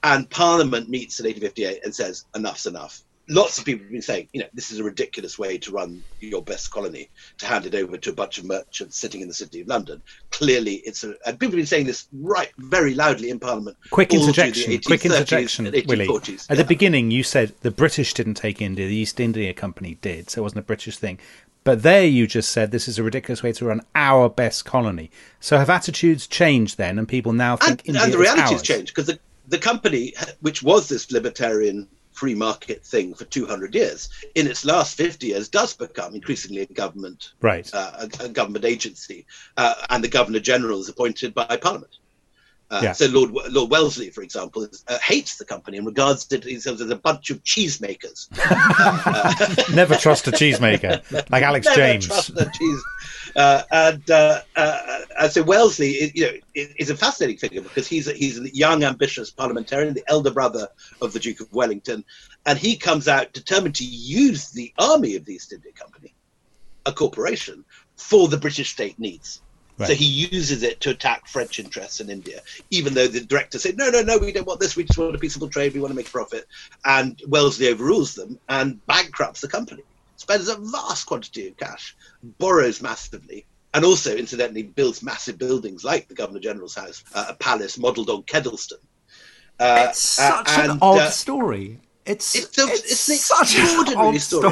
And Parliament meets in 1858 and says, enough's enough. Lots of people have been saying, you know, this is a ridiculous way to run your best colony, to hand it over to a bunch of merchants sitting in the city of London. Clearly, it's a... And people have been saying this right very loudly in Parliament. Quick interjection, Willie. At the beginning, you said the British didn't take India, the East India Company did, so it wasn't a British thing. But there you just said this is a ridiculous way to run our best colony. So have attitudes changed then, and people now think India is ours? And the reality has changed, because the company, which was this libertarian free market thing for 200 years, in its last 50 years does become increasingly a government, right, a government agency, and the Governor General is appointed by Parliament. So Lord Wellesley, for example, hates the company and regards it as a bunch of cheesemakers. Never trust a cheesemaker, like Alex Never James. Trust a cheese. And so Wellesley is, you know, is a fascinating figure because he's a young, ambitious parliamentarian, the elder brother of the Duke of Wellington, and he comes out determined to use the army of the East India Company, a corporation, for the British state needs. Right. So he uses it to attack French interests in India, even though the directors say, no, we don't want this. We just want a peaceable trade. We want to make a profit. And Wellesley overrules them and bankrupts the company, spends a vast quantity of cash, borrows massively, and also, incidentally, builds massive buildings like the Governor General's house, a palace modelled on Kedleston. It's such an odd story. It's such an extraordinary story.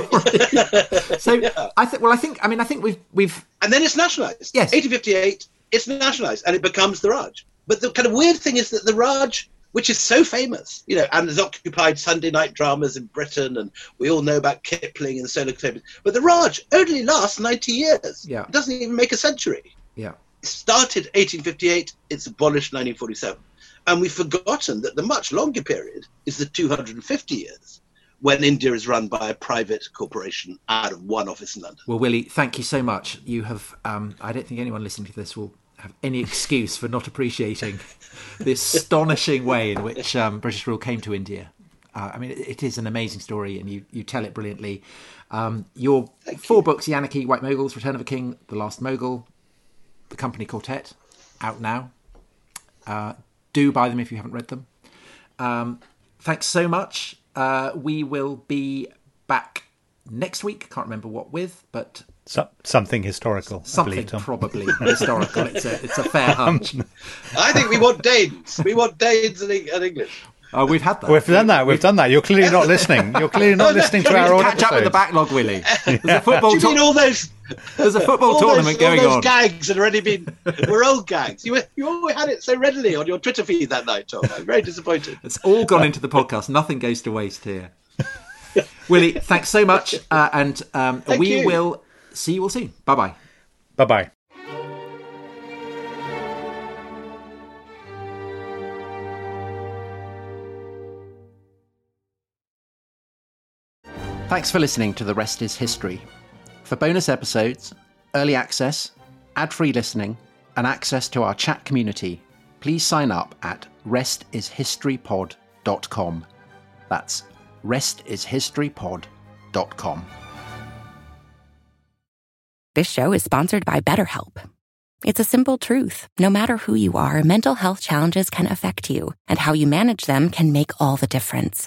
I think we've and then it's nationalised. Yes, 1858, it's nationalised, and it becomes the Raj. But the kind of weird thing is that the Raj, which is so famous, you know, and has occupied Sunday night dramas in Britain, and we all know about Kipling and Solo Claimants, but the Raj only lasts 90 years. Yeah, it doesn't even make a century. Yeah, it started 1858. It's abolished 1947. And we've forgotten that the much longer period is the 250 years when India is run by a private corporation out of one office in London. Well, Willie, thank you so much. You have, I don't think anyone listening to this will have any excuse for not appreciating the astonishing way in which British rule came to India. I mean, it is an amazing story, and you tell it brilliantly. Your four books, The Anarchy, White Mughals, Return of a King, The Last Mughal, The Company Quartet, out now. Do buy them if you haven't read them. Thanks so much. We will be back next week. Can't remember what with, but... something historical. Something probably historical. It's a fair hunch. I think we want Danes. We want Danes and English. Oh, we've had that. We've done that. You're clearly not listening. You're clearly not listening to our audience. Catch up with the backlog, Willie. There's a football tournament going on. All those gags had already been... We're old gags. You had it so readily on your Twitter feed that night, Tom. I'm very disappointed. It's all gone into the podcast. Nothing goes to waste here. Willie, thanks so much. And we will see you all soon. Bye-bye. Bye-bye. Thanks for listening to The Rest is History. For bonus episodes, early access, ad-free listening, and access to our chat community, please sign up at restishistorypod.com. That's restishistorypod.com. This show is sponsored by BetterHelp. It's a simple truth. No matter who you are, mental health challenges can affect you, and how you manage them can make all the difference.